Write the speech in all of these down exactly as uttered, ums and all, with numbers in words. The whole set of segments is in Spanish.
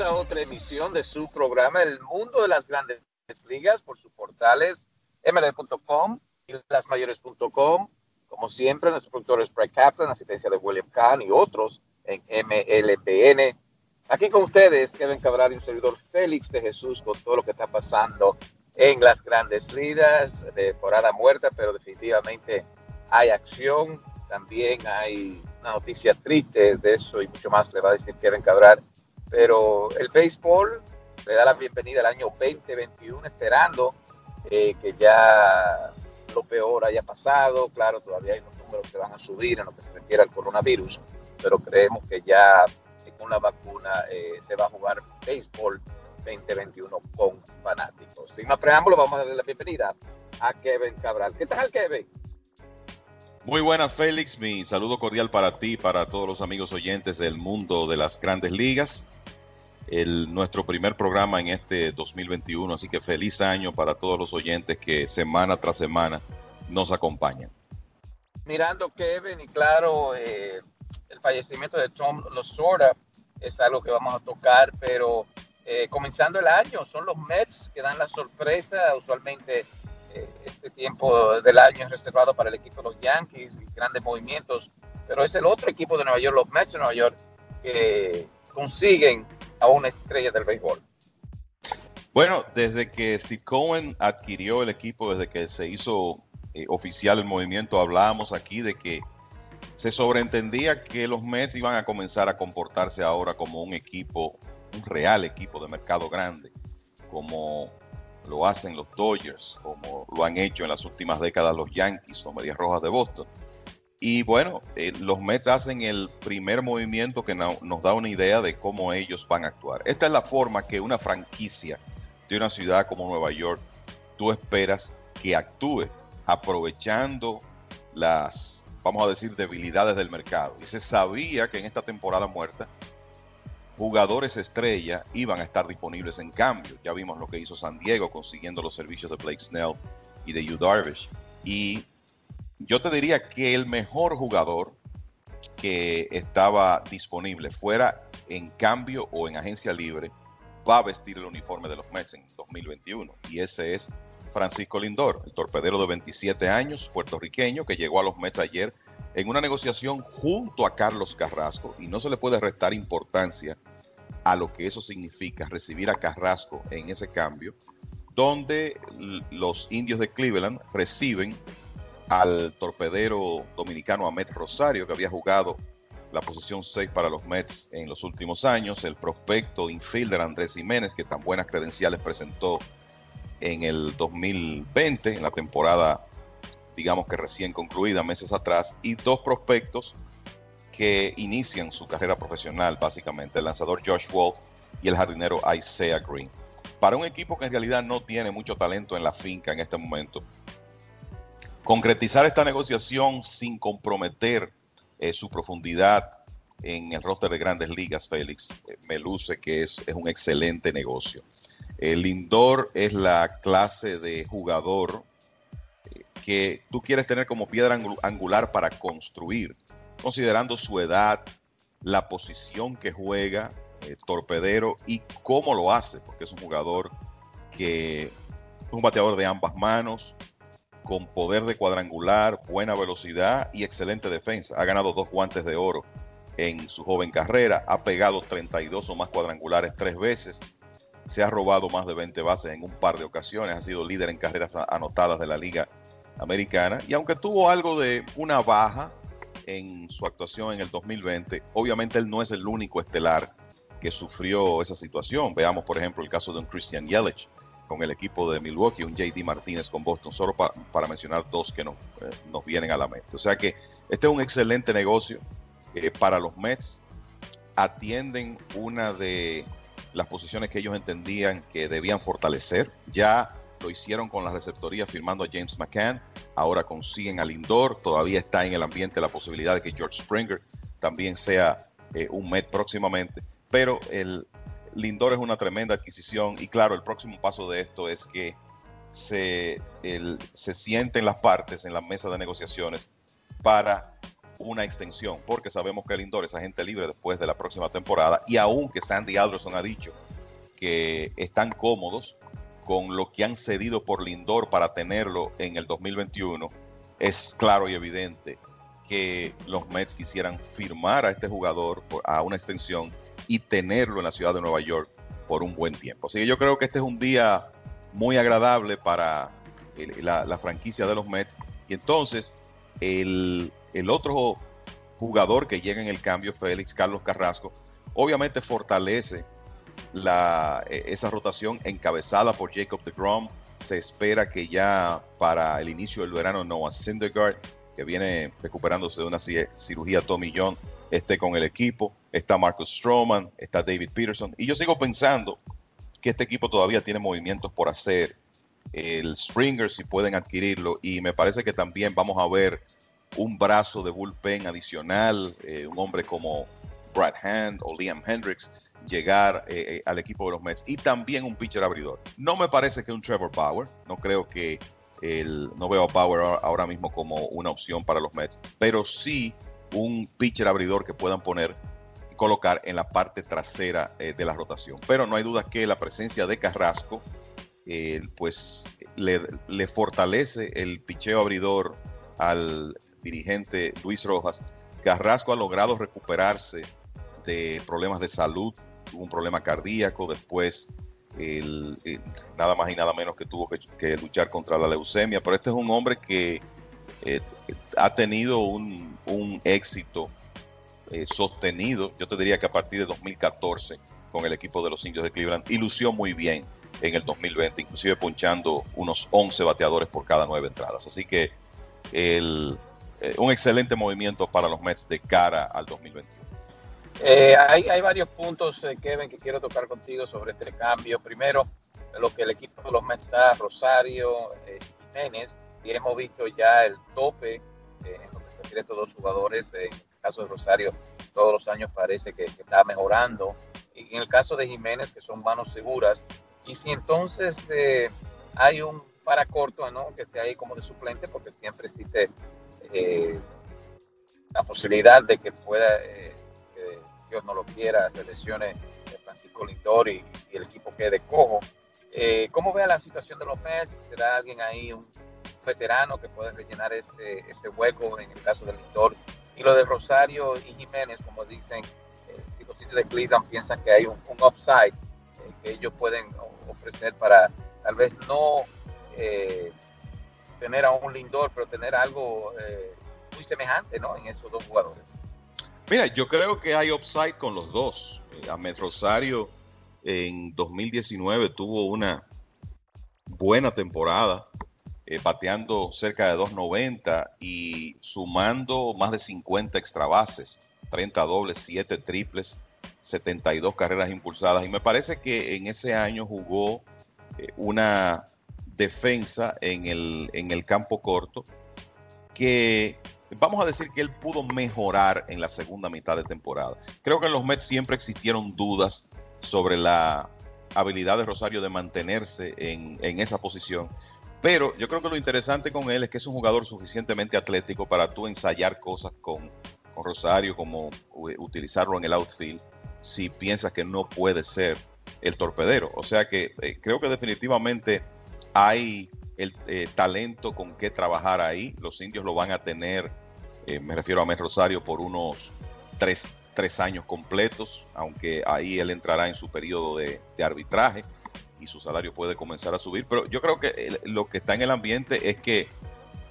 A otra emisión de su programa El Mundo de las Grandes Ligas por sus portales M L B punto com y las mayores punto com. Como siempre, nuestros productores Brad Kaplan, asistencia de William Kahn y otros en M L B N. Aquí con ustedes, Kevin Cabral y un servidor Félix de Jesús con todo lo que está pasando en las Grandes Ligas. Temporada muerta, pero definitivamente hay acción. También hay una noticia triste de eso y mucho más le va a decir Kevin Cabral. Pero el béisbol le da la bienvenida al año veinte veintiuno, esperando eh, que ya lo peor haya pasado. Claro, todavía hay unos números que van a subir en lo que se refiere al coronavirus, pero creemos que ya con la vacuna eh, se va a jugar béisbol veinte veintiuno con fanáticos. Sin más preámbulo, vamos a darle la bienvenida a Kevin Cabral. ¿Qué tal, Kevin? Muy buenas, Félix. Mi saludo cordial para ti y para todos los amigos oyentes del mundo de las grandes ligas. El, nuestro primer programa en este dos mil veintiuno, así que feliz año para todos los oyentes que semana tras semana nos acompañan. Mirando, Kevin, y claro, eh, el fallecimiento de Tom Lozora es algo que vamos a tocar, pero eh, comenzando el año, son los Mets que dan la sorpresa. Usualmente eh, este tiempo del año es reservado para el equipo de los Yankees, grandes movimientos, pero es el otro equipo de Nueva York, los Mets de Nueva York, que consiguen a una estrella del béisbol. Bueno, desde que Steve Cohen adquirió el equipo, desde que se hizo eh, oficial el movimiento, hablábamos aquí de que se sobreentendía que los Mets iban a comenzar a comportarse ahora como un equipo, un real equipo de mercado grande, como lo hacen los Dodgers, como lo han hecho en las últimas décadas los Yankees o Medias Rojas de Boston. Y bueno, eh, los Mets hacen el primer movimiento que no, nos da una idea de cómo ellos van a actuar. Esta es la forma que una franquicia de una ciudad como Nueva York, tú esperas que actúe, aprovechando las, vamos a decir, debilidades del mercado. Y se sabía que en esta temporada muerta, jugadores estrella iban a estar disponibles en cambio. Ya vimos lo que hizo San Diego consiguiendo los servicios de Blake Snell y de Yu Darvish. Y yo te diría que el mejor jugador que estaba disponible, fuera en cambio o en agencia libre, va a vestir el uniforme de los Mets en dos mil veintiuno. Y ese es Francisco Lindor, el torpedero de veintisiete años, puertorriqueño, que llegó a los Mets ayer en una negociación junto a Carlos Carrasco. Y no se le puede restar importancia a lo que eso significa, recibir a Carrasco en ese cambio, donde los indios de Cleveland reciben al torpedero dominicano Amed Rosario, que había jugado la posición seis para los Mets en los últimos años, el prospecto infielder Andrés Giménez, que tan buenas credenciales presentó en el dos mil veinte, en la temporada, digamos que recién concluida, meses atrás, y dos prospectos que inician su carrera profesional, básicamente, el lanzador Josh Wolf y el jardinero Isaiah Green. Para un equipo que en realidad no tiene mucho talento en la finca en este momento, concretizar esta negociación sin comprometer eh, su profundidad en el roster de Grandes Ligas, Félix, eh, me luce que es, es un excelente negocio. Eh, Lindor es la clase de jugador eh, que tú quieres tener como piedra angular para construir, considerando su edad, la posición que juega, eh, torpedero, y cómo lo hace, porque es un jugador que es un bateador de ambas manos, con poder de cuadrangular, buena velocidad y excelente defensa. Ha ganado dos guantes de oro en su joven carrera, ha pegado treinta y dos o más cuadrangulares tres veces, se ha robado más de veinte bases en un par de ocasiones, ha sido líder en carreras anotadas de la Liga Americana, y aunque tuvo algo de una baja en su actuación en el dos mil veinte, obviamente él no es el único estelar que sufrió esa situación. Veamos, por ejemplo, el caso de un Christian Yelich con el equipo de Milwaukee, un J D. Martínez con Boston, solo pa, para mencionar dos que nos, eh, nos vienen a la mente. O sea que este es un excelente negocio eh, para los Mets. Atienden una de las posiciones que ellos entendían que debían fortalecer. Ya lo hicieron con la receptoría firmando a James McCann, ahora consiguen a Lindor, todavía está en el ambiente la posibilidad de que George Springer también sea eh, un Met próximamente, pero el Lindor es una tremenda adquisición y claro, el próximo paso de esto es que se, el, se sienten las partes en la mesa de negociaciones para una extensión, porque sabemos que Lindor es agente libre después de la próxima temporada, y aunque Sandy Alderson ha dicho que están cómodos con lo que han cedido por Lindor para tenerlo en el dos mil veintiuno, es claro y evidente que los Mets quisieran firmar a este jugador por, a una extensión y tenerlo en la ciudad de Nueva York por un buen tiempo. Así que yo creo que este es un día muy agradable para el, la, la franquicia de los Mets. Y entonces el, el otro jugador que llega en el cambio, Félix, Carlos Carrasco, obviamente fortalece La, esa rotación encabezada por Jacob de Grom. Se espera que ya para el inicio del verano Noah Syndergaard, que viene recuperándose de una cirugía Tommy John, esté con el equipo. Está Marcus Stroman, está David Peterson, y yo sigo pensando que este equipo todavía tiene movimientos por hacer. El Springer, si pueden adquirirlo, y me parece que también vamos a ver un brazo de bullpen adicional, eh, un hombre como Brad Hand o Liam Hendricks llegar eh, al equipo de los Mets, y también un pitcher abridor. No me parece que un Trevor Bauer, no creo que el, no veo a Bauer ahora mismo como una opción para los Mets, pero sí un pitcher abridor que puedan poner, colocar en la parte trasera eh, de la rotación. Pero no hay duda que la presencia de Carrasco eh, pues le, le fortalece el picheo abridor al dirigente Luis Rojas. Carrasco ha logrado recuperarse de problemas de salud, tuvo un problema cardíaco, después el, el, nada más y nada menos que tuvo que, que luchar contra la leucemia, pero este es un hombre que eh, ha tenido un, un éxito eh, sostenido, yo te diría que a partir de dos mil catorce con el equipo de los Indios de Cleveland, y lució muy bien en el dos mil veinte, inclusive ponchando unos once bateadores por cada nueve entradas, así que el, eh, un excelente movimiento para los Mets de cara al dos mil veintiuno. Eh, hay, hay varios puntos, eh, Kevin, que quiero tocar contigo sobre este cambio. Primero, lo que el equipo de los Mets da, Rosario, eh, Giménez, y hemos visto ya el tope eh, en lo que se refiere a estos dos jugadores. Eh, en el caso de Rosario, todos los años parece que, que está mejorando. Y en el caso de Giménez, que son manos seguras. Y si entonces eh, hay un para corto, ¿no?, que esté ahí como de suplente, porque siempre existe eh, la posibilidad de que pueda... Eh, Dios no lo quiera, se lesione Francisco Lindor y, y el equipo quede cojo. Eh, ¿Cómo vea la situación de los Mets? ¿Será alguien ahí, un veterano que puede rellenar este, este hueco en el caso de Lindor? Y lo de Rosario y Giménez, como dicen, eh, si los Indios de Cleveland piensan que hay un, un upside eh, que ellos pueden ofrecer para tal vez no eh, tener a un Lindor, pero tener algo eh, muy semejante, ¿no?, en esos dos jugadores. Mira, yo creo que hay upside con los dos. Eh, Amed Rosario en dos mil diecinueve tuvo una buena temporada, eh, bateando cerca de dos noventa y sumando más de cincuenta extra bases, treinta dobles, siete triples, setenta y dos carreras impulsadas. Y me parece que en ese año jugó eh, una defensa en el, en el campo corto que vamos a decir que él pudo mejorar en la segunda mitad de temporada. Creo que en los Mets siempre existieron dudas sobre la habilidad de Rosario de mantenerse en, en esa posición. Pero yo creo que lo interesante con él es que es un jugador suficientemente atlético para tú ensayar cosas con, con Rosario, como utilizarlo en el outfield, si piensas que no puede ser el torpedero. O sea que eh, creo que definitivamente hay el eh, talento con que trabajar ahí. Los indios lo van a tener, eh, me refiero a Amed Rosario, por unos tres, tres años completos, aunque ahí él entrará en su periodo de, de arbitraje y su salario puede comenzar a subir, pero yo creo que lo que está en el ambiente es que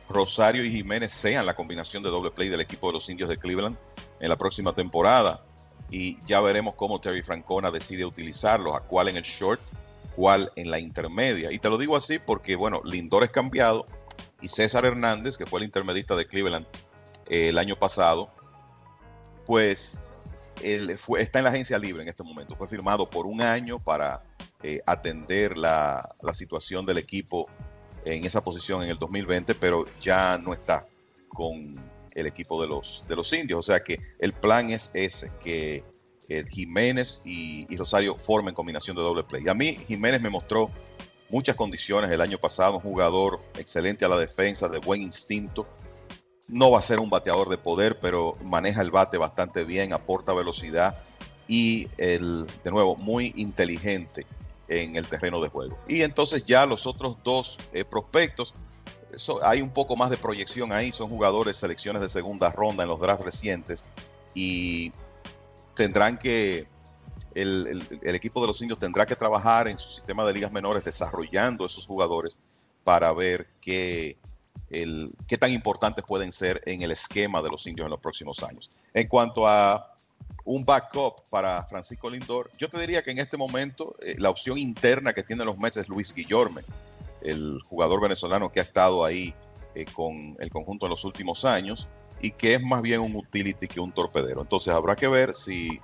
Rosario y Giménez sean la combinación de doble play del equipo de los Indios de Cleveland en la próxima temporada, y ya veremos cómo Terry Francona decide utilizarlos, a cuál en el short, cuál en la intermedia. Y te lo digo así porque, bueno, Lindor es cambiado y César Hernández, que fue el intermedista de Cleveland eh, el año pasado, pues él fue, está en la agencia libre en este momento. Fue firmado por un año para Eh, atender la, la situación del equipo en esa posición en el dos mil veinte, pero ya no está con el equipo de los, de los indios. O sea que el plan es ese, que eh, Giménez y, y Rosario formen combinación de doble play. Y a mí Giménez me mostró muchas condiciones el año pasado, un jugador excelente a la defensa, de buen instinto. No va a ser un bateador de poder, pero maneja el bate bastante bien, aporta velocidad y, el, de nuevo, muy inteligente en el terreno de juego. Y entonces ya los otros dos eh, prospectos, eso, hay un poco más de proyección ahí, son jugadores, selecciones de segunda ronda en los drafts recientes, y tendrán que, el, el, el equipo de los indios tendrá que trabajar en su sistema de ligas menores desarrollando esos jugadores para ver qué, el, qué tan importantes pueden ser en el esquema de los indios en los próximos años. En cuanto a un backup para Francisco Lindor, yo te diría que en este momento eh, la opción interna que tienen los Mets es Luis Guillorme, el jugador venezolano que ha estado ahí eh, con el conjunto en los últimos años y que es más bien un utility que un torpedero. Entonces habrá que ver si,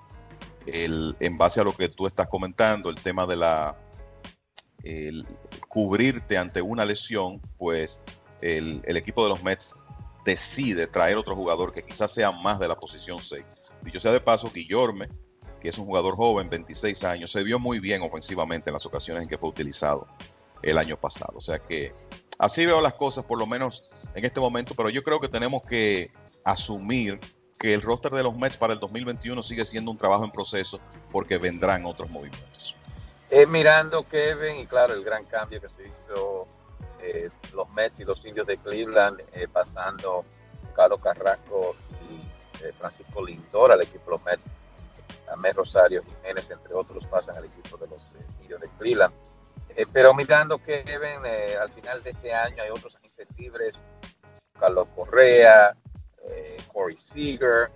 el, en base a lo que tú estás comentando, el tema de la el cubrirte ante una lesión, pues el, el equipo de los Mets decide traer otro jugador que quizás sea más de la posición seis. Dicho sea de paso, Guillorme, que es un jugador joven, veintiséis años, se vio muy bien ofensivamente en las ocasiones en que fue utilizado el año pasado. O sea que así veo las cosas, por lo menos en este momento, pero yo creo que tenemos que asumir que el roster de los Mets para el dos mil veintiuno sigue siendo un trabajo en proceso porque vendrán otros movimientos. Eh, mirando, Kevin, y claro, el gran cambio que se hizo eh, los Mets y los Indios de Cleveland, eh, pasando Carlos Carrasco y Francisco Lindor al equipo de los Mets, Amed Rosario, Giménez, entre otros, pasan al equipo de los eh, Indios de Cleveland. Eh, pero mirando que ven, eh, al final de este año hay otros agentes libres, Carlos Correa, eh, Corey Seager,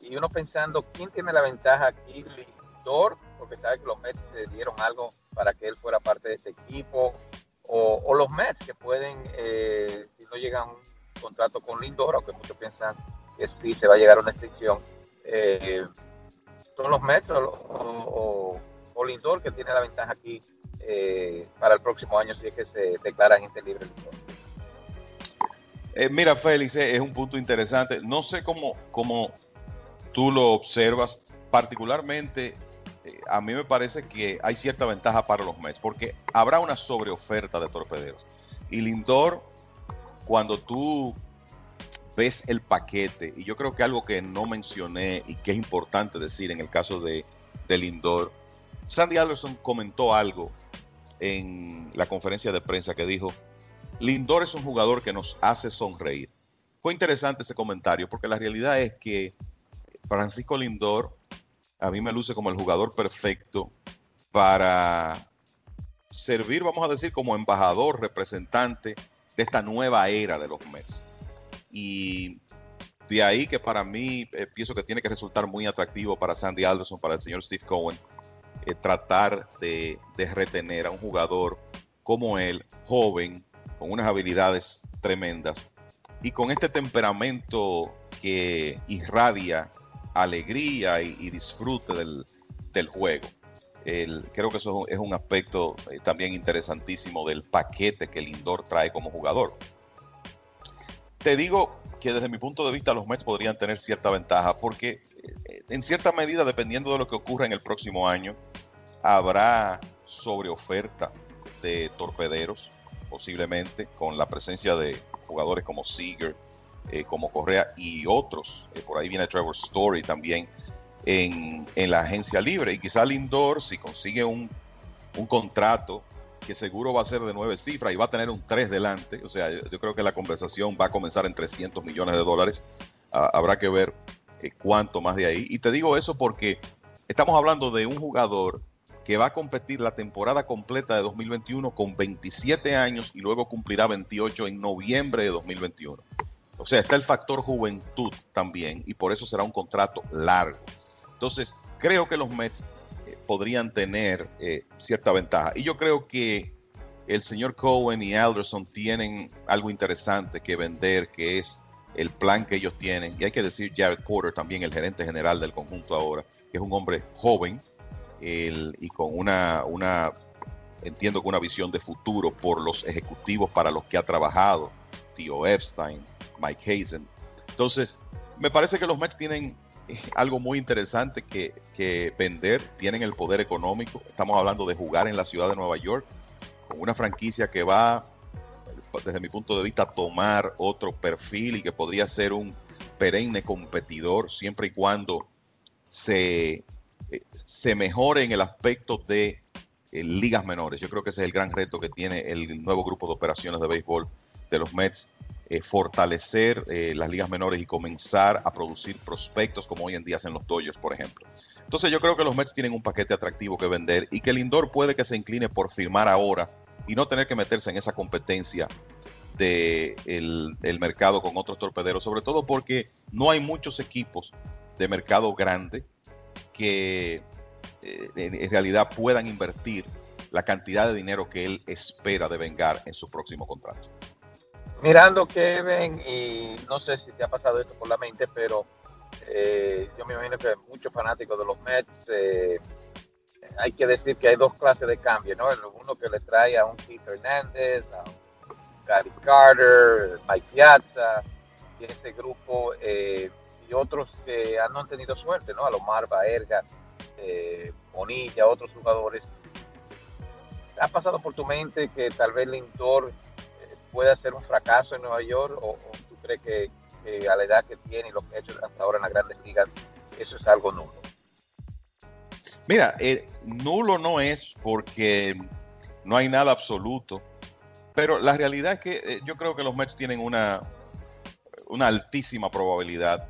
y uno pensando, ¿quién tiene la ventaja aquí? Lindor, porque sabe que los Mets eh, dieron algo para que él fuera parte de este equipo, o, o los Mets que pueden, eh, si no llegan a un contrato con Lindor, aunque muchos piensan que sí se va a llegar a una extinción, eh, son los Mets o, o, o Lindor que tiene la ventaja aquí eh, para el próximo año si es que se declara agente libre Lindor. Eh, mira, Félix, eh, es un punto interesante. No sé cómo, cómo tú lo observas. Particularmente, eh, a mí me parece que hay cierta ventaja para los Mets porque habrá una sobreoferta de torpederos. Y Lindor, cuando tú ves el paquete, y yo creo que algo que no mencioné y que es importante decir en el caso de, de Lindor, Sandy Alderson comentó algo en la conferencia de prensa que dijo, Lindor es un jugador que nos hace sonreír. Fue interesante ese comentario porque la realidad es que Francisco Lindor a mí me luce como el jugador perfecto para servir, vamos a decir, como embajador, representante de esta nueva era de los Mets. Y de ahí que para mí eh, pienso que tiene que resultar muy atractivo para Sandy Alderson, para el señor Steve Cohen, eh, tratar de, de retener a un jugador como él, joven, con unas habilidades tremendas y con este temperamento que irradia alegría y, y disfrute del, del juego. El, creo que eso es un aspecto eh, también interesantísimo del paquete que Lindor trae como jugador. Te digo que desde mi punto de vista los Mets podrían tener cierta ventaja, porque en cierta medida, dependiendo de lo que ocurra en el próximo año, habrá sobreoferta de torpederos, posiblemente, con la presencia de jugadores como Seager, eh, como Correa y otros. Eh, por ahí viene Trevor Story también en, en la agencia libre. Y quizá Lindor, si consigue un, un contrato que seguro va a ser de nueve cifras y va a tener un tres delante, o sea, yo, yo creo que la conversación va a comenzar en trescientos millones de dólares. Ah, habrá que ver eh, cuánto más de ahí. Y te digo eso porque estamos hablando de un jugador que va a competir la temporada completa de dos mil veintiuno con veintisiete años y luego cumplirá veintiocho en noviembre de dos mil veintiuno. O sea, está el factor juventud también y por eso será un contrato largo. Entonces, creo que los Mets eh, podrían tener eh, cierta ventaja. Y yo creo que el señor Cohen y Alderson tienen algo interesante que vender, que es el plan que ellos tienen. Y hay que decir, Jared Porter también, el gerente general del conjunto ahora, que es un hombre joven, El, y con una, una entiendo que una visión de futuro por los ejecutivos para los que ha trabajado Theo Epstein, Mike Hazen. Entonces, me parece que los Mets tienen algo muy interesante que, que vender, tienen el poder económico. Estamos hablando de jugar en la ciudad de Nueva York con una franquicia que va, desde mi punto de vista, a tomar otro perfil y que podría ser un perenne competidor siempre y cuando se se mejore en el aspecto de eh, ligas menores. Yo creo que ese es el gran reto que tiene el nuevo grupo de operaciones de béisbol de los Mets, eh, fortalecer eh, las ligas menores y comenzar a producir prospectos como hoy en día hacen los Dodgers, por ejemplo. Entonces yo creo que los Mets tienen un paquete atractivo que vender y que Lindor puede que se incline por firmar ahora y no tener que meterse en esa competencia de el, el mercado con otros torpederos, sobre todo porque no hay muchos equipos de mercado grande que eh, en realidad puedan invertir la cantidad de dinero que él espera de vengar en su próximo contrato. Mirando, Kevin, y no sé si te ha pasado esto por la mente, pero eh, yo me imagino que muchos fanáticos de los Mets, eh, hay que decir que hay dos clases de cambio, ¿no? Uno que le trae a un Keith Hernandez, a un Gary Carter, Mike Piazza, y ese grupo... Eh, y otros que han, no han tenido suerte, ¿no? Alomar, Baerga, eh, Bonilla, otros jugadores. ¿Ha pasado por tu mente que tal vez Lindor eh, pueda ser un fracaso en Nueva York? ¿O, o tú crees que, que a la edad que tiene y lo que ha hecho hasta ahora en las grandes ligas, eso es algo nulo? Mira, eh, nulo no es porque no hay nada absoluto, pero la realidad es que eh, yo creo que los Mets tienen una, una altísima probabilidad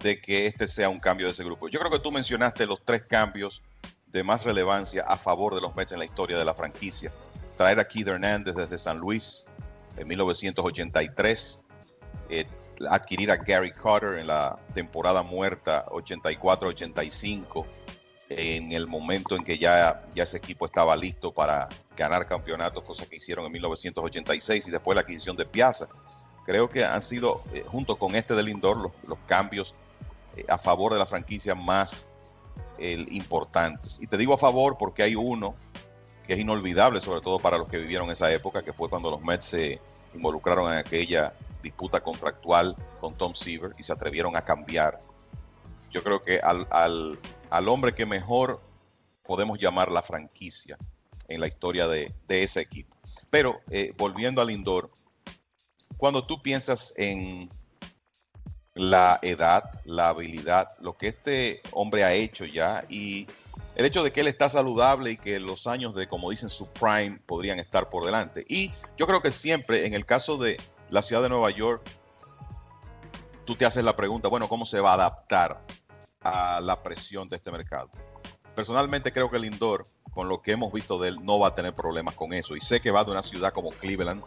de que este sea un cambio de ese grupo. Yo creo que tú mencionaste los tres cambios de más relevancia a favor de los Mets en la historia de la franquicia. Traer a Keith Hernandez desde San Luis en mil novecientos ochenta y tres, eh, adquirir a Gary Carter en la temporada muerta ochenta y cuatro ochenta y cinco, en el momento en que ya, ya ese equipo estaba listo para ganar campeonatos, cosa que hicieron en mil novecientos ochenta y seis, y después la adquisición de Piazza. Creo que han sido, eh, junto con este de Lindor, los, los cambios a favor de la franquicia más eh, importantes. Y te digo a favor porque hay uno que es inolvidable, sobre todo para los que vivieron esa época, que fue cuando los Mets se involucraron en aquella disputa contractual con Tom Seaver y se atrevieron a cambiar. Yo creo que al, al, al hombre que mejor podemos llamar la franquicia en la historia de, de ese equipo. Pero eh, volviendo a Lindor, cuando tú piensas en la edad, la habilidad, lo que este hombre ha hecho ya y el hecho de que él está saludable y que los años de, como dicen, su prime podrían estar por delante. Y yo creo que siempre, en el caso de la ciudad de Nueva York, tú te haces la pregunta, bueno, ¿cómo se va a adaptar a la presión de este mercado? Personalmente creo que Lindor, con lo que hemos visto de él, no va a tener problemas con eso. Y sé que va de una ciudad como Cleveland,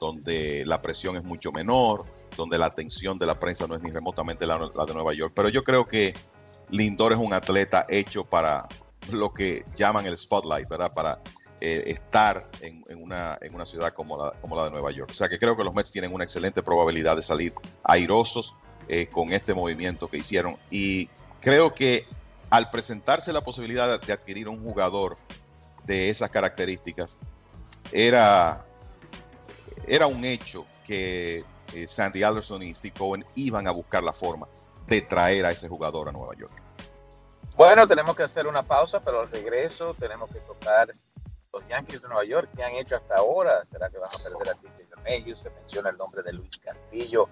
donde la presión es mucho menor, donde la atención de la prensa no es ni remotamente la, la de Nueva York. Pero yo creo que Lindor es un atleta hecho para lo que llaman el spotlight, ¿verdad? Para eh, estar en, en, una, en una ciudad como la, como la de Nueva York. O sea que creo que los Mets tienen una excelente probabilidad de salir airosos eh, con este movimiento que hicieron. Y creo que al presentarse la posibilidad de adquirir un jugador de esas características, era, era un hecho que eh, Sandy Alderson y Steve Cohen iban a buscar la forma de traer a ese jugador a Nueva York. Bueno, tenemos que hacer una pausa, pero al regreso tenemos que tocar los Yankees de Nueva York. ¿Qué han hecho hasta ahora? ¿Será que van a perder a D J LeMahieu? Se menciona el nombre de Luis Castillo,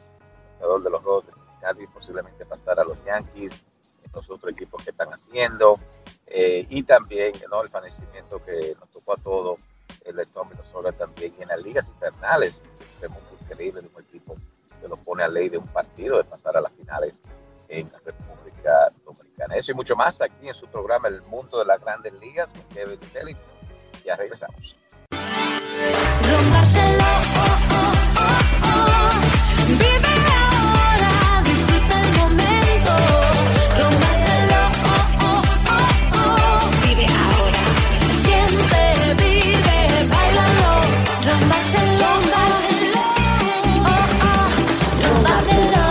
jugador de los Rojos de Cincinnati, posiblemente pasar a los Yankees, los otros equipos que están haciendo, eh, y también, ¿no?, el fallecimiento que nos tocó a todos, el de Tommy Lasorda también, y en las ligas internales, es muy increíble, un equipo que lo pone a ley de un partido de pasar a las finales en la República Dominicana. Eso y mucho más aquí en su programa El Mundo de las Grandes Ligas con Kevin Telly. Ya regresamos. Rompártelo, oh, oh, oh, oh. Vive ahora, disfruta el momento. Rompártelo, oh, oh, oh, oh. Vive ahora, siente, vive, bailalo. Rompártelo, rompártelo, oh, oh, rompártelo.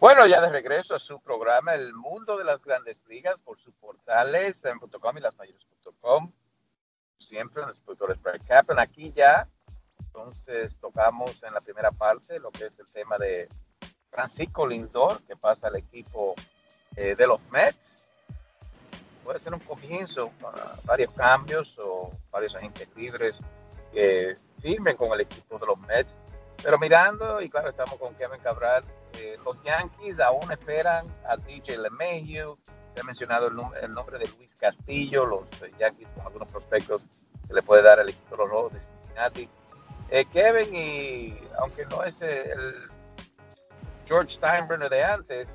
Bueno, ya de regreso a su programa El Mundo de las Grandes Ligas por su portales en punto com y las mayores punto com. Siempre en los productores Brad Kaplan. Aquí ya, entonces, tocamos en la primera parte lo que es el tema de Francisco Lindor, que pasa al equipo eh, de los Mets. Puede ser un comienzo para varios cambios o varios agentes libres que firmen con el equipo de los Mets. Pero mirando, y claro, estamos con Kevin Cabral, eh, los Yankees aún esperan a D J LeMahieu. Se ha mencionado el, nom- el nombre de Luis Castillo, los eh, Yankees con algunos prospectos que le puede dar el equipo de los Rojos de Cincinnati. Eh, Kevin, y aunque no es eh, el George Steinbrenner de antes,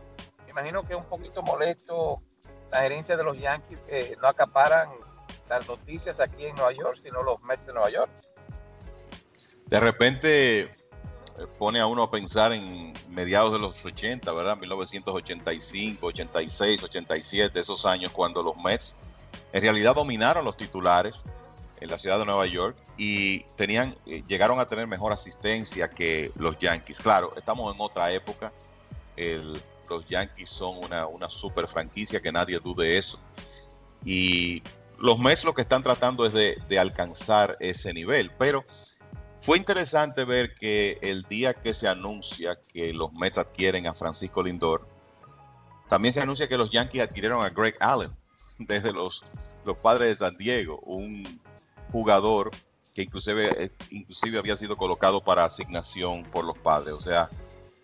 me imagino que es un poquito molesto la gerencia de los Yankees que no acaparan las noticias aquí en Nueva York, sino los Mets de Nueva York. De repente pone a uno a pensar en mediados de los ochenta, ¿verdad? mil novecientos ochenta y cinco, ochenta y seis, ochenta y siete, esos años cuando los Mets en realidad dominaron los titulares en la ciudad de Nueva York y tenían, eh, llegaron a tener mejor asistencia que los Yankees. Claro, estamos en otra época. El, los Yankees son una, una super franquicia, que nadie dude eso. Y los Mets lo que están tratando es de, de alcanzar ese nivel, pero fue interesante ver que el día que se anuncia que los Mets adquieren a Francisco Lindor, también se anuncia que los Yankees adquirieron a Greg Allen desde los, los Padres de San Diego, un jugador que inclusive, inclusive había sido colocado para asignación por los Padres. O sea,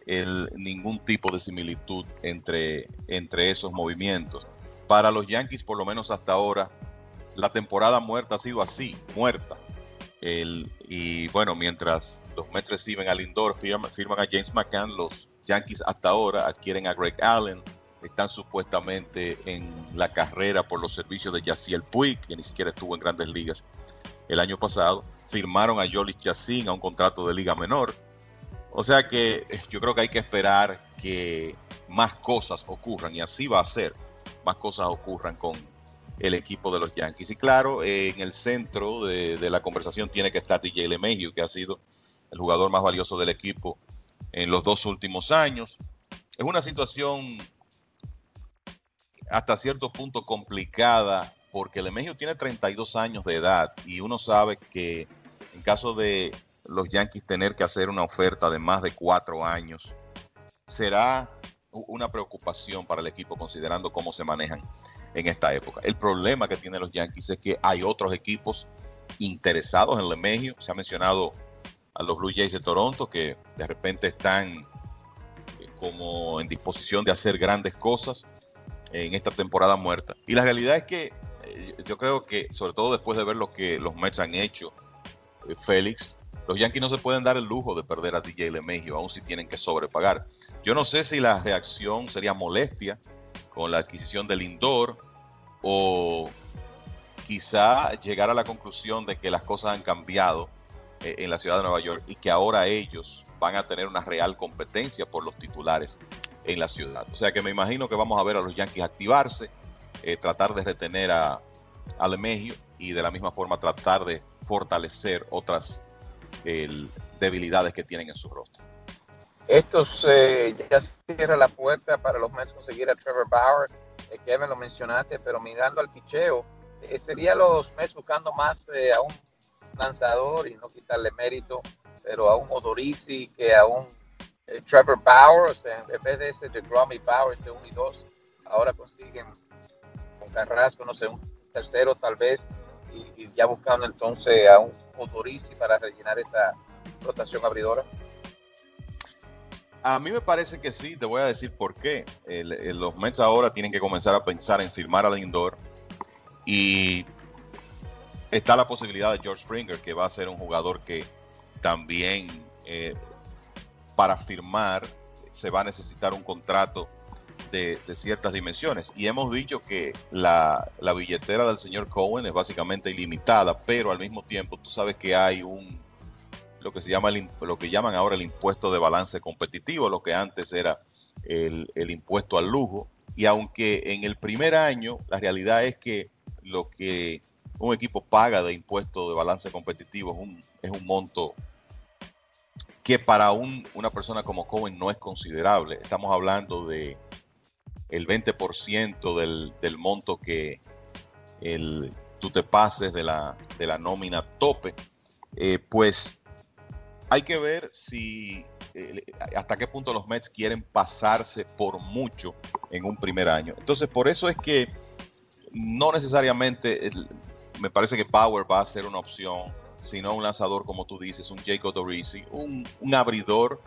el, ningún tipo de similitud entre, entre esos movimientos. Para los Yankees, por lo menos hasta ahora, la temporada muerta ha sido así, muerta. El, y bueno, mientras los Mets reciben a Lindor, firman, firman a James McCann, los Yankees hasta ahora adquieren a Greg Allen, están supuestamente en la carrera por los servicios de Yaciel Puig, que ni siquiera estuvo en Grandes Ligas el año pasado, firmaron a Yelich Chacín a un contrato de Liga Menor. O sea que yo creo que hay que esperar que más cosas ocurran, y así va a ser, más cosas ocurran con el equipo de los Yankees. Y claro, eh, en el centro de, de la conversación tiene que estar D J LeMahieu, que ha sido el jugador más valioso del equipo en los dos últimos años. Es una situación hasta cierto punto complicada, porque LeMahieu tiene treinta y dos años de edad y uno sabe que en caso de los Yankees tener que hacer una oferta de más de cuatro años, será una preocupación para el equipo considerando cómo se manejan en esta época. El problema que tienen los Yankees es que hay otros equipos interesados en LeMahieu. Se ha mencionado a los Blue Jays de Toronto, que de repente están como en disposición de hacer grandes cosas en esta temporada muerta. Y la realidad es que yo creo que, sobre todo después de ver lo que los Mets han hecho, Félix, los Yankees no se pueden dar el lujo de perder a D J LeMahieu, aun si tienen que sobrepagar. Yo no sé si la reacción sería molestia con la adquisición de Lindor, o quizá llegar a la conclusión de que las cosas han cambiado eh, en la ciudad de Nueva York y que ahora ellos van a tener una real competencia por los titulares en la ciudad. O sea que me imagino que vamos a ver a los Yankees activarse, eh, tratar de retener a, a LeMahieu y de la misma forma tratar de fortalecer otras el, debilidades que tienen en su rostro. Esto eh, ya cierra la puerta para los Mets conseguir a Trevor Bauer. Eh, Kevin, lo mencionaste, pero mirando al picheo, eh, sería los Mets buscando más eh, a un lanzador y no quitarle mérito pero a un Odorizzi que a un eh, Trevor Bauer. O sea, en vez de ese de Grom y Bauer de uno y dos, ahora consiguen con Carrasco, no sé, un tercero tal vez, y, y ya buscando entonces a un Odorizzi para rellenar esa rotación abridora. A mí me parece que sí, te voy a decir por qué. El, el, los Mets ahora tienen que comenzar a pensar en firmar a Lindor, y está la posibilidad de George Springer, que va a ser un jugador que también eh, para firmar se va a necesitar un contrato de, de ciertas dimensiones. Y hemos dicho que la, la billetera del señor Cohen es básicamente ilimitada, pero al mismo tiempo tú sabes que hay un... lo que se llama el, lo que llaman ahora el impuesto de balance competitivo, lo que antes era el, el impuesto al lujo. Y aunque en el primer año la realidad es que lo que un equipo paga de impuesto de balance competitivo es un, es un monto que para un, una persona como Cohen no es considerable. Estamos hablando de el veinte por ciento del, del monto que el, tú te pases de la, de la nómina tope. Eh, pues hay que ver si eh, hasta qué punto los Mets quieren pasarse por mucho en un primer año. Entonces, por eso es que no necesariamente el, me parece que Bauer va a ser una opción, sino un lanzador, como tú dices, un Jacob de Grom, un, un abridor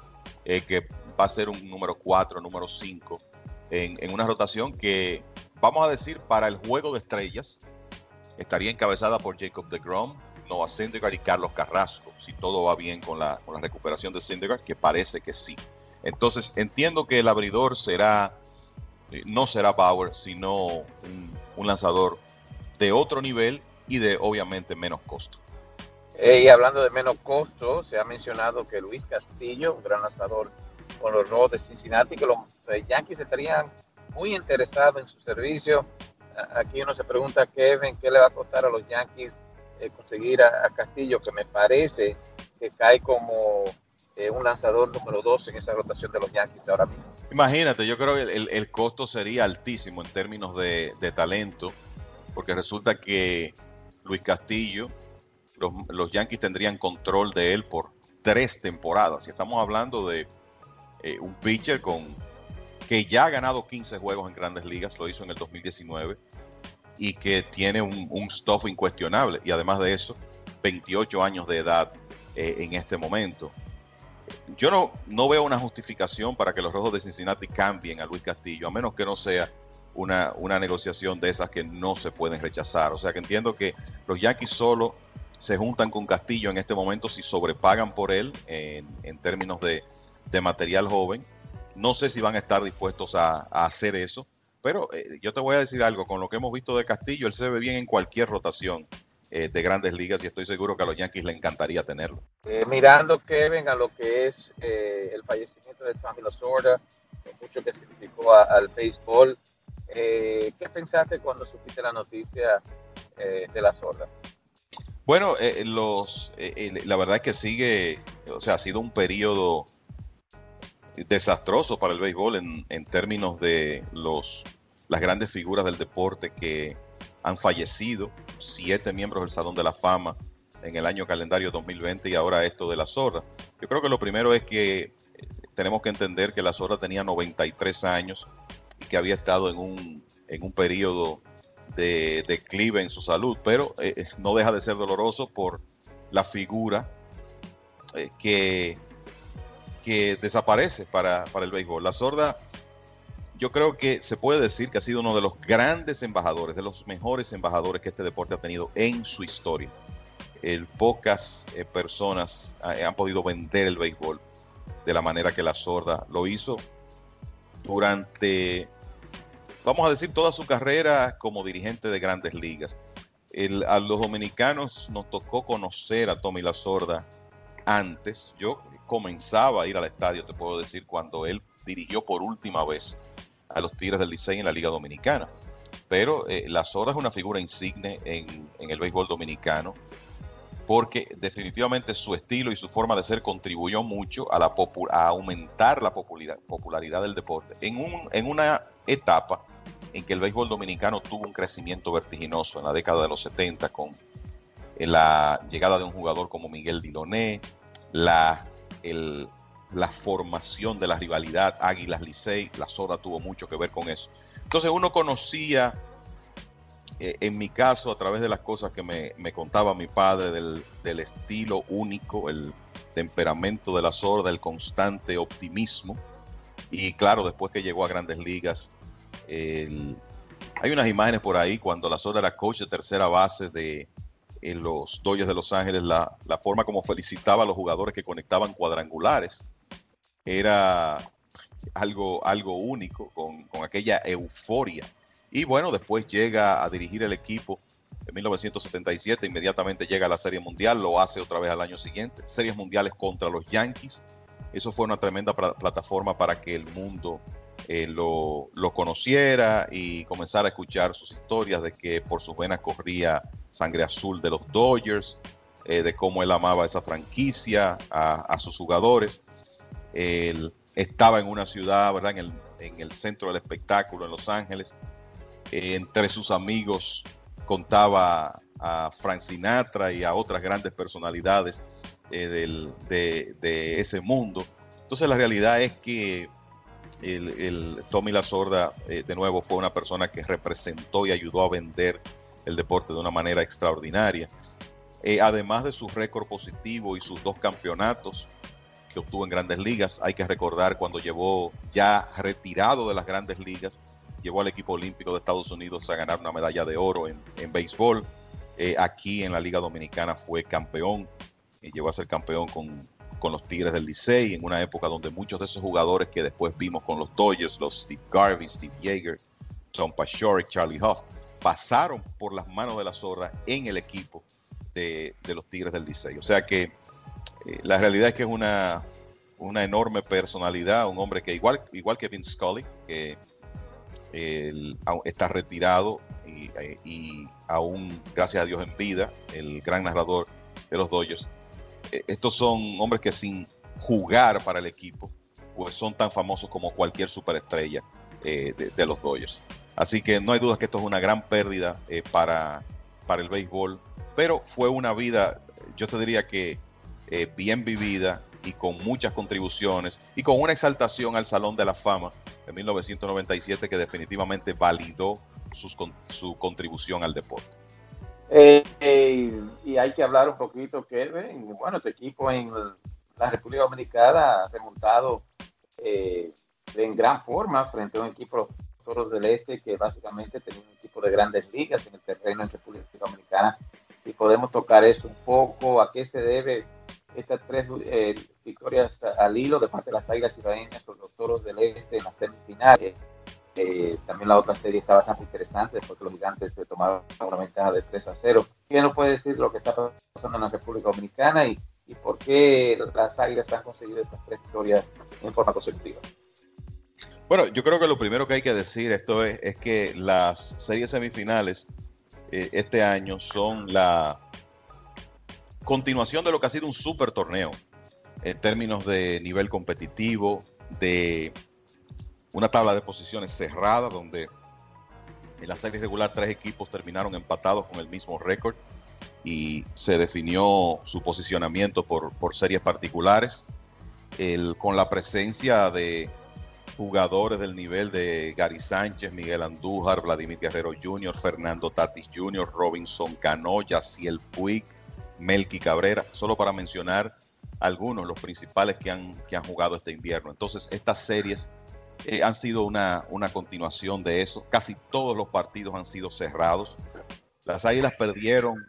eh, que va a ser un número cuatro, número cinco, en, en una rotación que, vamos a decir, para el juego de estrellas, estaría encabezada por Jacob de Grom, Noah Syndergaard y Carlos Carrasco, si todo va bien con la, con la recuperación de Syndergaard, que parece que sí. Entonces, entiendo que el abridor será, no será Bauer, sino un, un lanzador de otro nivel y de, obviamente, menos costo. Eh, y hablando de menos costo, se ha mencionado que Luis Castillo, un gran lanzador con los Rojos de Cincinnati, que los Yankees estarían muy interesados en su servicio. Aquí uno se pregunta, Kevin, ¿qué le va a costar a los Yankees conseguir a, a Castillo, que me parece que cae como eh, un lanzador número dos en esa rotación de los Yankees ahora mismo? Imagínate, yo creo que el, el costo sería altísimo en términos de, de talento, porque resulta que Luis Castillo, los, los Yankees tendrían control de él por tres temporadas, y estamos hablando de eh, un pitcher con, que ya ha ganado quince juegos en Grandes Ligas, lo hizo en el dos mil diecinueve, y que tiene un, un stuff incuestionable, y además de eso, veintiocho años de edad eh, en este momento. Yo no, no veo una justificación para que los Rojos de Cincinnati cambien a Luis Castillo, a menos que no sea una, una negociación de esas que no se pueden rechazar. O sea, que entiendo que los Yankees solo se juntan con Castillo en este momento si sobrepagan por él en, en términos de, de material joven. No sé si van a estar dispuestos a, a hacer eso. Pero eh, yo te voy a decir algo, con lo que hemos visto de Castillo, él se ve bien en cualquier rotación eh, de Grandes Ligas, y estoy seguro que a los Yankees le encantaría tenerlo. Eh, mirando, Kevin, a lo que es eh, el fallecimiento de Tommy Lasorda, mucho que significó a, al béisbol, eh, ¿qué pensaste cuando supiste la noticia eh, de Lasorda? Bueno, eh, los, eh, la verdad es que sigue, o sea, ha sido un periodo desastroso para el béisbol en, en términos de los... las grandes figuras del deporte que han fallecido, siete miembros del Salón de la Fama en el año calendario dos mil veinte, y ahora esto de Lasorda. Yo creo que lo primero es que tenemos que entender que Lasorda tenía noventa y tres años y que había estado en un, en un periodo de declive en su salud, pero eh, no deja de ser doloroso por la figura eh, que, que desaparece para, para el béisbol. Lasorda, yo creo que se puede decir que ha sido uno de los grandes embajadores, de los mejores embajadores que este deporte ha tenido en su historia. Eh, pocas eh, personas eh, han podido vender el béisbol de la manera que Lasorda lo hizo durante, vamos a decir, toda su carrera como dirigente de Grandes Ligas. El, a los dominicanos nos tocó conocer a Tommy Lasorda antes. Yo comenzaba a ir al estadio, te puedo decir, cuando él dirigió por última vez a los Tigres del Licey en la Liga Dominicana. Pero eh, Lasorda es una figura insigne en, en el béisbol dominicano, porque definitivamente su estilo y su forma de ser contribuyó mucho a, la popu- a aumentar la popularidad, popularidad del deporte en, un, en una etapa en que el béisbol dominicano tuvo un crecimiento vertiginoso en la década de los setenta, con eh, la llegada de un jugador como Miguel Diloné, la, el, la formación de la rivalidad Águilas-Licey. Lasorda tuvo mucho que ver con eso. Entonces uno conocía, eh, en mi caso, a través de las cosas que me, me contaba mi padre, del, del estilo único, el temperamento de Lasorda, el constante optimismo. Y claro, después que llegó a Grandes Ligas, el, hay unas imágenes por ahí cuando Lasorda era coach de tercera base de en los Dodgers de Los Ángeles, la, la forma como felicitaba a los jugadores que conectaban cuadrangulares era algo, algo único, con, con aquella euforia. Y bueno, después llega a dirigir el equipo en mil novecientos setenta y siete, inmediatamente llega a la Serie Mundial, lo hace otra vez al año siguiente, Series Mundiales contra los Yankees. Eso fue una tremenda pl- plataforma para que el mundo eh, lo, lo conociera y comenzara a escuchar sus historias de que por sus venas corría sangre azul de los Dodgers, eh, de cómo él amaba esa franquicia, a, a sus jugadores. Él estaba en una ciudad, ¿verdad?, en el, en el centro del espectáculo, en Los Ángeles. Eh, entre sus amigos contaba a Frank Sinatra y a otras grandes personalidades eh, del, de, de ese mundo. Entonces la realidad es que el, el Tommy Lasorda, eh, de nuevo, fue una persona que representó y ayudó a vender el deporte de una manera extraordinaria. Eh, además de su récord positivo y sus dos campeonatos que obtuvo en Grandes Ligas, hay que recordar cuando llevó, ya retirado de las Grandes Ligas, llevó al equipo olímpico de Estados Unidos a ganar una medalla de oro en, en béisbol. Eh, aquí en la Liga Dominicana fue campeón, eh, llegó a ser campeón con, con los Tigres del Licey, en una época donde muchos de esos jugadores que después vimos con los Dodgers, los Steve Garvey, Steve Yeager, Tom Paschorek, Charlie Huff, pasaron por las manos de Lasorda en el equipo de, de los Tigres del Licey. O sea que eh, la realidad es que es una, una enorme personalidad, un hombre que igual, igual que Vince Scully, que eh, está retirado y, y aún, gracias a Dios, en vida, el gran narrador de los Dodgers. Estos son hombres que sin jugar para el equipo, pues son tan famosos como cualquier superestrella eh, de, de los Dodgers. Así que no hay duda que esto es una gran pérdida eh, para, para el béisbol, pero fue una vida, yo te diría que eh, bien vivida y con muchas contribuciones y con una exaltación al Salón de la Fama en mil novecientos noventa y siete que definitivamente validó sus, con, su contribución al deporte. Eh, eh, y hay que hablar un poquito, Kelvin, bueno, este equipo en la República Dominicana ha remontado eh, en gran forma frente a un equipo Toros del Este, que básicamente tenía un equipo de Grandes Ligas en el terreno en República Dominicana, y podemos tocar eso un poco, a qué se debe estas tres eh, victorias al hilo de parte de las Águilas Cibaeñas sobre los Toros del Este en las semifinales. Eh, también la otra serie está bastante interesante, porque los Gigantes se tomaron una ventaja de tres a cero. ¿Quién nos puede decir lo que está pasando en la República Dominicana y, y por qué las Águilas han conseguido estas tres victorias en forma consecutiva? Bueno, yo creo que lo primero que hay que decir esto es, es que las series semifinales eh, este año son la continuación de lo que ha sido un super torneo en términos de nivel competitivo, de una tabla de posiciones cerrada donde en la serie regular tres equipos terminaron empatados con el mismo récord y se definió su posicionamiento por, por series particulares, el, con la presencia de jugadores del nivel de Gary Sánchez, Miguel Andújar, Vladimir Guerrero junior, Fernando Tatis junior, Robinson Cano, Yaciel Puig, Melky Cabrera, solo para mencionar algunos, los principales que han, que han jugado este invierno. Entonces, estas series eh, han sido una, una continuación de eso. Casi todos los partidos han sido cerrados. Las Águilas perdieron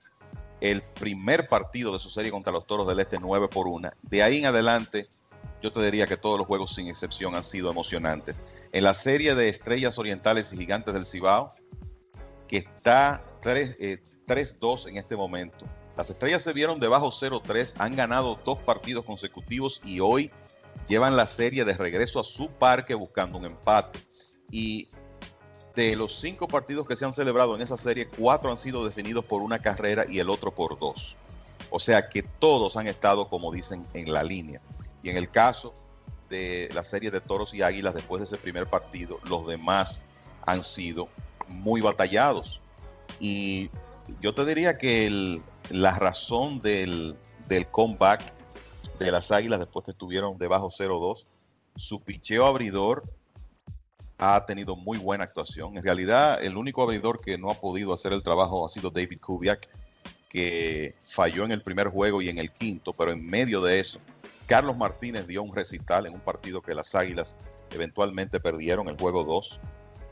el primer partido de su serie contra los Toros del Este nueve por uno. De ahí en adelante, yo te diría que todos los juegos sin excepción han sido emocionantes. En la serie de Estrellas Orientales y Gigantes del Cibao, que está tres dos en este momento, las Estrellas se vieron debajo cero tres, han ganado dos partidos consecutivos y hoy llevan la serie de regreso a su parque buscando un empate. Y de los cinco partidos que se han celebrado en esa serie, cuatro han sido definidos por una carrera y el otro por dos. O sea que todos han estado, como dicen, en la línea. Y en el caso de la serie de Toros y Águilas, después de ese primer partido, los demás han sido muy batallados. Y yo te diría que el, la razón del, del comeback de las Águilas después que estuvieron debajo cero dos. Su picheo abridor ha tenido muy buena actuación. En realidad, el único abridor que no ha podido hacer el trabajo ha sido David Kubiak, que falló en el primer juego y en el quinto, pero en medio de eso, Carlos Martínez dio un recital en un partido que las Águilas eventualmente perdieron, el juego dos.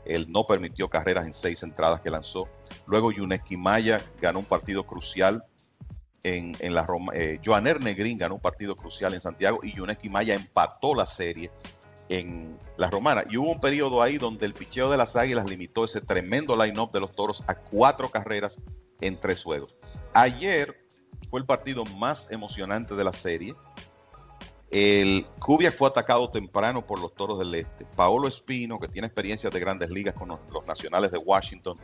Él no permitió carreras en seis entradas que lanzó. Luego Yunes Maya ganó un partido crucial en, en la Roma. Eh, Joaner Negrín ganó un partido crucial en Santiago y Yunes Maya empató la serie en la Romana. Y hubo un periodo ahí donde el picheo de las Águilas limitó ese tremendo line-up de los Toros a cuatro carreras en tres juegos. Ayer fue el partido más emocionante de la serie. El Kubiak fue atacado temprano por los Toros del Este. Paolo Espino, que tiene experiencias de grandes ligas con los, los Nacionales de Washington,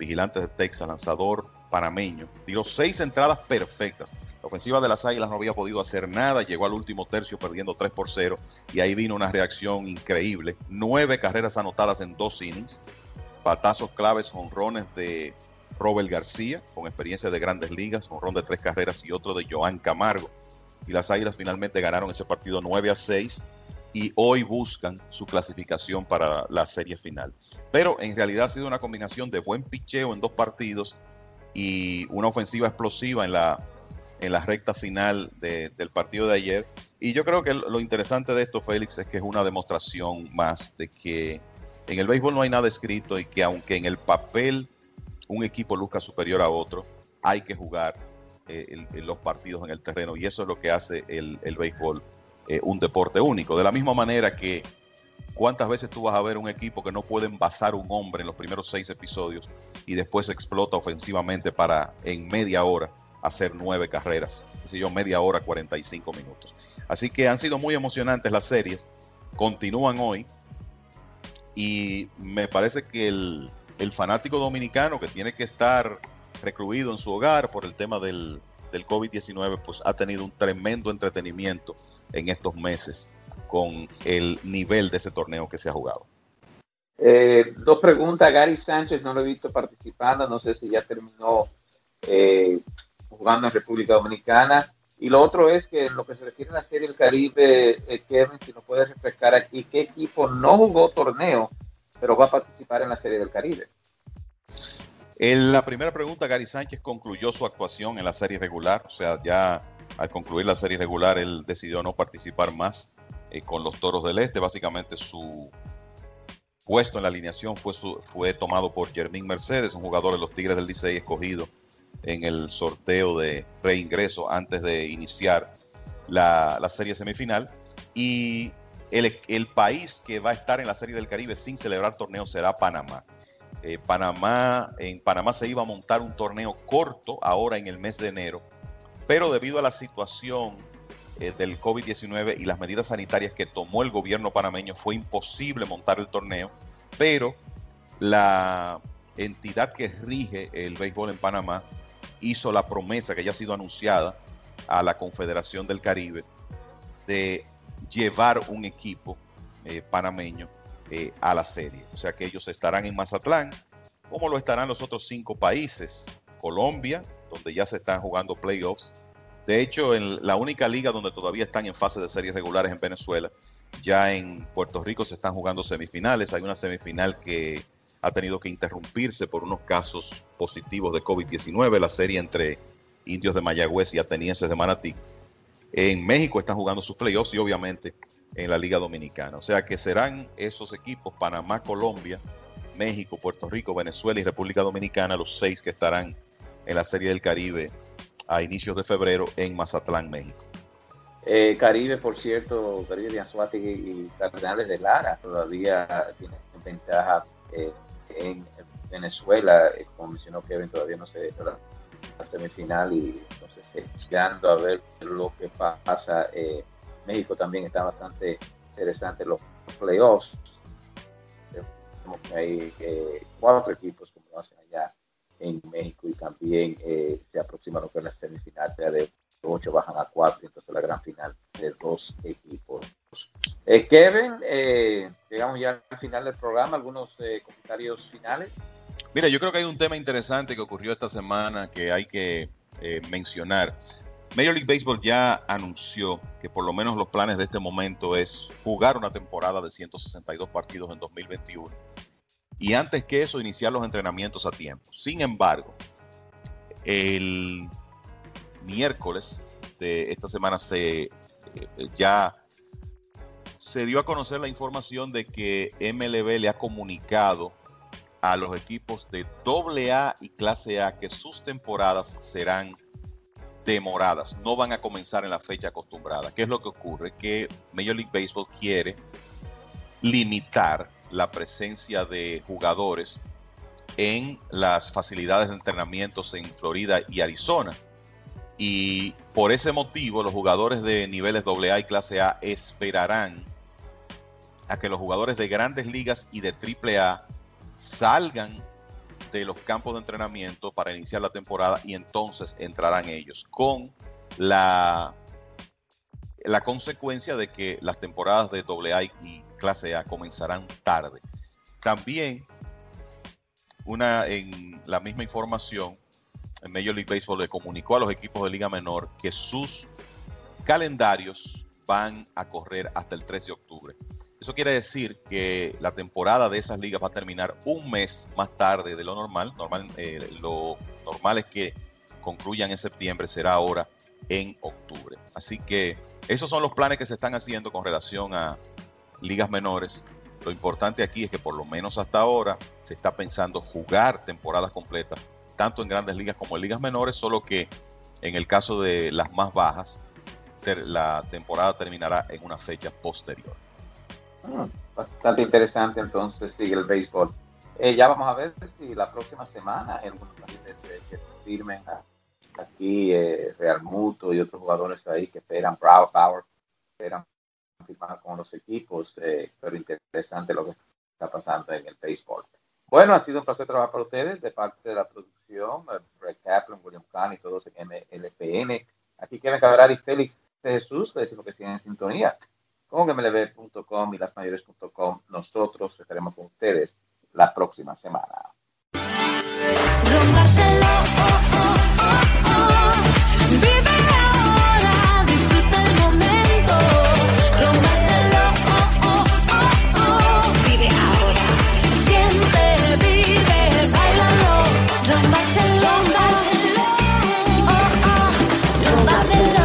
Vigilantes de Texas, lanzador panameño, tiró seis entradas perfectas. La ofensiva de las Águilas no había podido hacer nada, llegó al último tercio perdiendo tres por cero y ahí vino una reacción increíble. Nueve carreras anotadas en dos innings, batazos claves, jonrones de Robert García, con experiencia de grandes ligas, jonrón de tres carreras y otro de Joan Camargo. Y las Águilas finalmente ganaron ese partido nueve a seis y hoy buscan su clasificación para la serie final. Pero en realidad ha sido una combinación de buen picheo en dos partidos y una ofensiva explosiva en la, en la recta final de, del partido de ayer. Y yo creo que lo interesante de esto, Félix, es que es una demostración más de que en el béisbol no hay nada escrito y que aunque en el papel un equipo luzca superior a otro, hay que jugar El, el, los partidos en el terreno, y eso es lo que hace el, el béisbol eh, un deporte único. De la misma manera que cuántas veces tú vas a ver un equipo que no puede envasar un hombre en los primeros seis episodios y después explota ofensivamente para en media hora hacer nueve carreras, es decir, yo media hora, cuarenta y cinco minutos. Así que han sido muy emocionantes las series, continúan hoy y me parece que el, el fanático dominicano que tiene que estar recluido en su hogar por el tema del, del COVID diecinueve, pues ha tenido un tremendo entretenimiento en estos meses con el nivel de ese torneo que se ha jugado. Eh, dos preguntas. Gary Sánchez no lo he visto participando, no sé si ya terminó eh, jugando en República Dominicana. Y lo otro es que en lo que se refiere a la Serie del Caribe, eh, Kevin, si nos puedes refrescar aquí, ¿qué equipo no jugó torneo, pero va a participar en la Serie del Caribe? En la primera pregunta, Gary Sánchez concluyó su actuación en la serie regular, o sea, ya al concluir la serie regular, él decidió no participar más eh, con los Toros del Este. Básicamente su puesto en la alineación fue, su, fue tomado por Jermín Mercedes, un jugador de los Tigres del Licey escogido en el sorteo de reingreso antes de iniciar la, la serie semifinal. Y el, el país que va a estar en la Serie del Caribe sin celebrar torneo será Panamá. Eh, Panamá, en Panamá se iba a montar un torneo corto ahora en el mes de enero, pero debido a la situación eh, del COVID diecinueve y las medidas sanitarias que tomó el gobierno panameño, fue imposible montar el torneo, pero la entidad que rige el béisbol en Panamá hizo la promesa que ya ha sido anunciada a la Confederación del Caribe de llevar un equipo eh, panameño Eh, a la serie. O sea que ellos estarán en Mazatlán, como lo estarán los otros cinco países. Colombia, donde ya se están jugando playoffs. De hecho, en la única liga donde todavía están en fase de series regulares en Venezuela. Ya en Puerto Rico se están jugando semifinales. Hay una semifinal que ha tenido que interrumpirse por unos casos positivos de COVID diecinueve. La serie entre Indios de Mayagüez y Atenienses de Manatí. En México están jugando sus playoffs y obviamente en la Liga Dominicana. O sea que serán esos equipos, Panamá, Colombia, México, Puerto Rico, Venezuela y República Dominicana, los seis que estarán en la Serie del Caribe a inicios de febrero en Mazatlán, México. Eh, Caribe, por cierto, Caribe de Anzuategui y Cardenales de Lara todavía tienen ventaja eh, en Venezuela, eh, como mencionó Kevin, todavía no se la, la semifinal y entonces eh, esperando a ver lo que pasa. eh, México también está bastante interesante los playoffs. Hay eh, cuatro equipos como lo hacen allá en México y también eh, se aproxima lo que es la semifinal, ya de ocho bajan a cuatro, entonces la gran final de dos equipos. Eh, Kevin, eh, llegamos ya al final del programa, algunos eh, comentarios finales. Mira, yo creo que hay un tema interesante que ocurrió esta semana que hay que eh, mencionar. Major League Baseball ya anunció que por lo menos los planes de este momento es jugar una temporada de ciento sesenta y dos partidos en dos mil veintiuno y antes que eso iniciar los entrenamientos a tiempo. Sin embargo, el miércoles de esta semana se eh, ya se dio a conocer la información de que M L B le ha comunicado a los equipos de doble A y clase A que sus temporadas serán demoradas, no van a comenzar en la fecha acostumbrada. ¿Qué es lo que ocurre? Que Major League Baseball quiere limitar la presencia de jugadores en las facilidades de entrenamientos en Florida y Arizona. Y por ese motivo, los jugadores de niveles doble A y clase A esperarán a que los jugadores de grandes ligas y de triple A salgan de los campos de entrenamiento para iniciar la temporada y entonces entrarán ellos, con la, la consecuencia de que las temporadas de doble A y clase A comenzarán tarde. También, una, en la misma información, el Major League Baseball le comunicó a los equipos de Liga Menor que sus calendarios van a correr hasta el tres de octubre. Eso quiere decir que la temporada de esas ligas va a terminar un mes más tarde de lo normal. normal eh, lo normal es que concluyan en septiembre, será ahora en octubre. Así que esos son los planes que se están haciendo con relación a ligas menores. Lo importante aquí es que por lo menos hasta ahora se está pensando jugar temporadas completas, tanto en grandes ligas como en ligas menores, solo que en el caso de las más bajas, ter- la temporada terminará en una fecha posterior. Bastante interesante entonces sigue el béisbol. Eh, ya vamos a ver si la próxima semana hay algunos países que firmen aquí, eh, Real Muto y otros jugadores ahí que esperan, Bravo Power, esperan firmar con los equipos, eh, pero interesante lo que está pasando en el béisbol. Bueno, ha sido un placer trabajar para ustedes de parte de la producción, Brett Kaplan, William Kahn y todos en M L P N. Aquí Kevin Cabral y Félix de Jesús, les decimos que siguen en sintonía con M L B punto com y las mayores punto com. Nosotros estaremos con ustedes la próxima semana. Rompártelo, oh, oh, oh, oh. Vive ahora, disfruta el momento. Rompártelo, oh, oh, oh, oh. Vive ahora, siente, vive, báilalo. Rompártelo, rompártelo, oh, oh, rompártelo.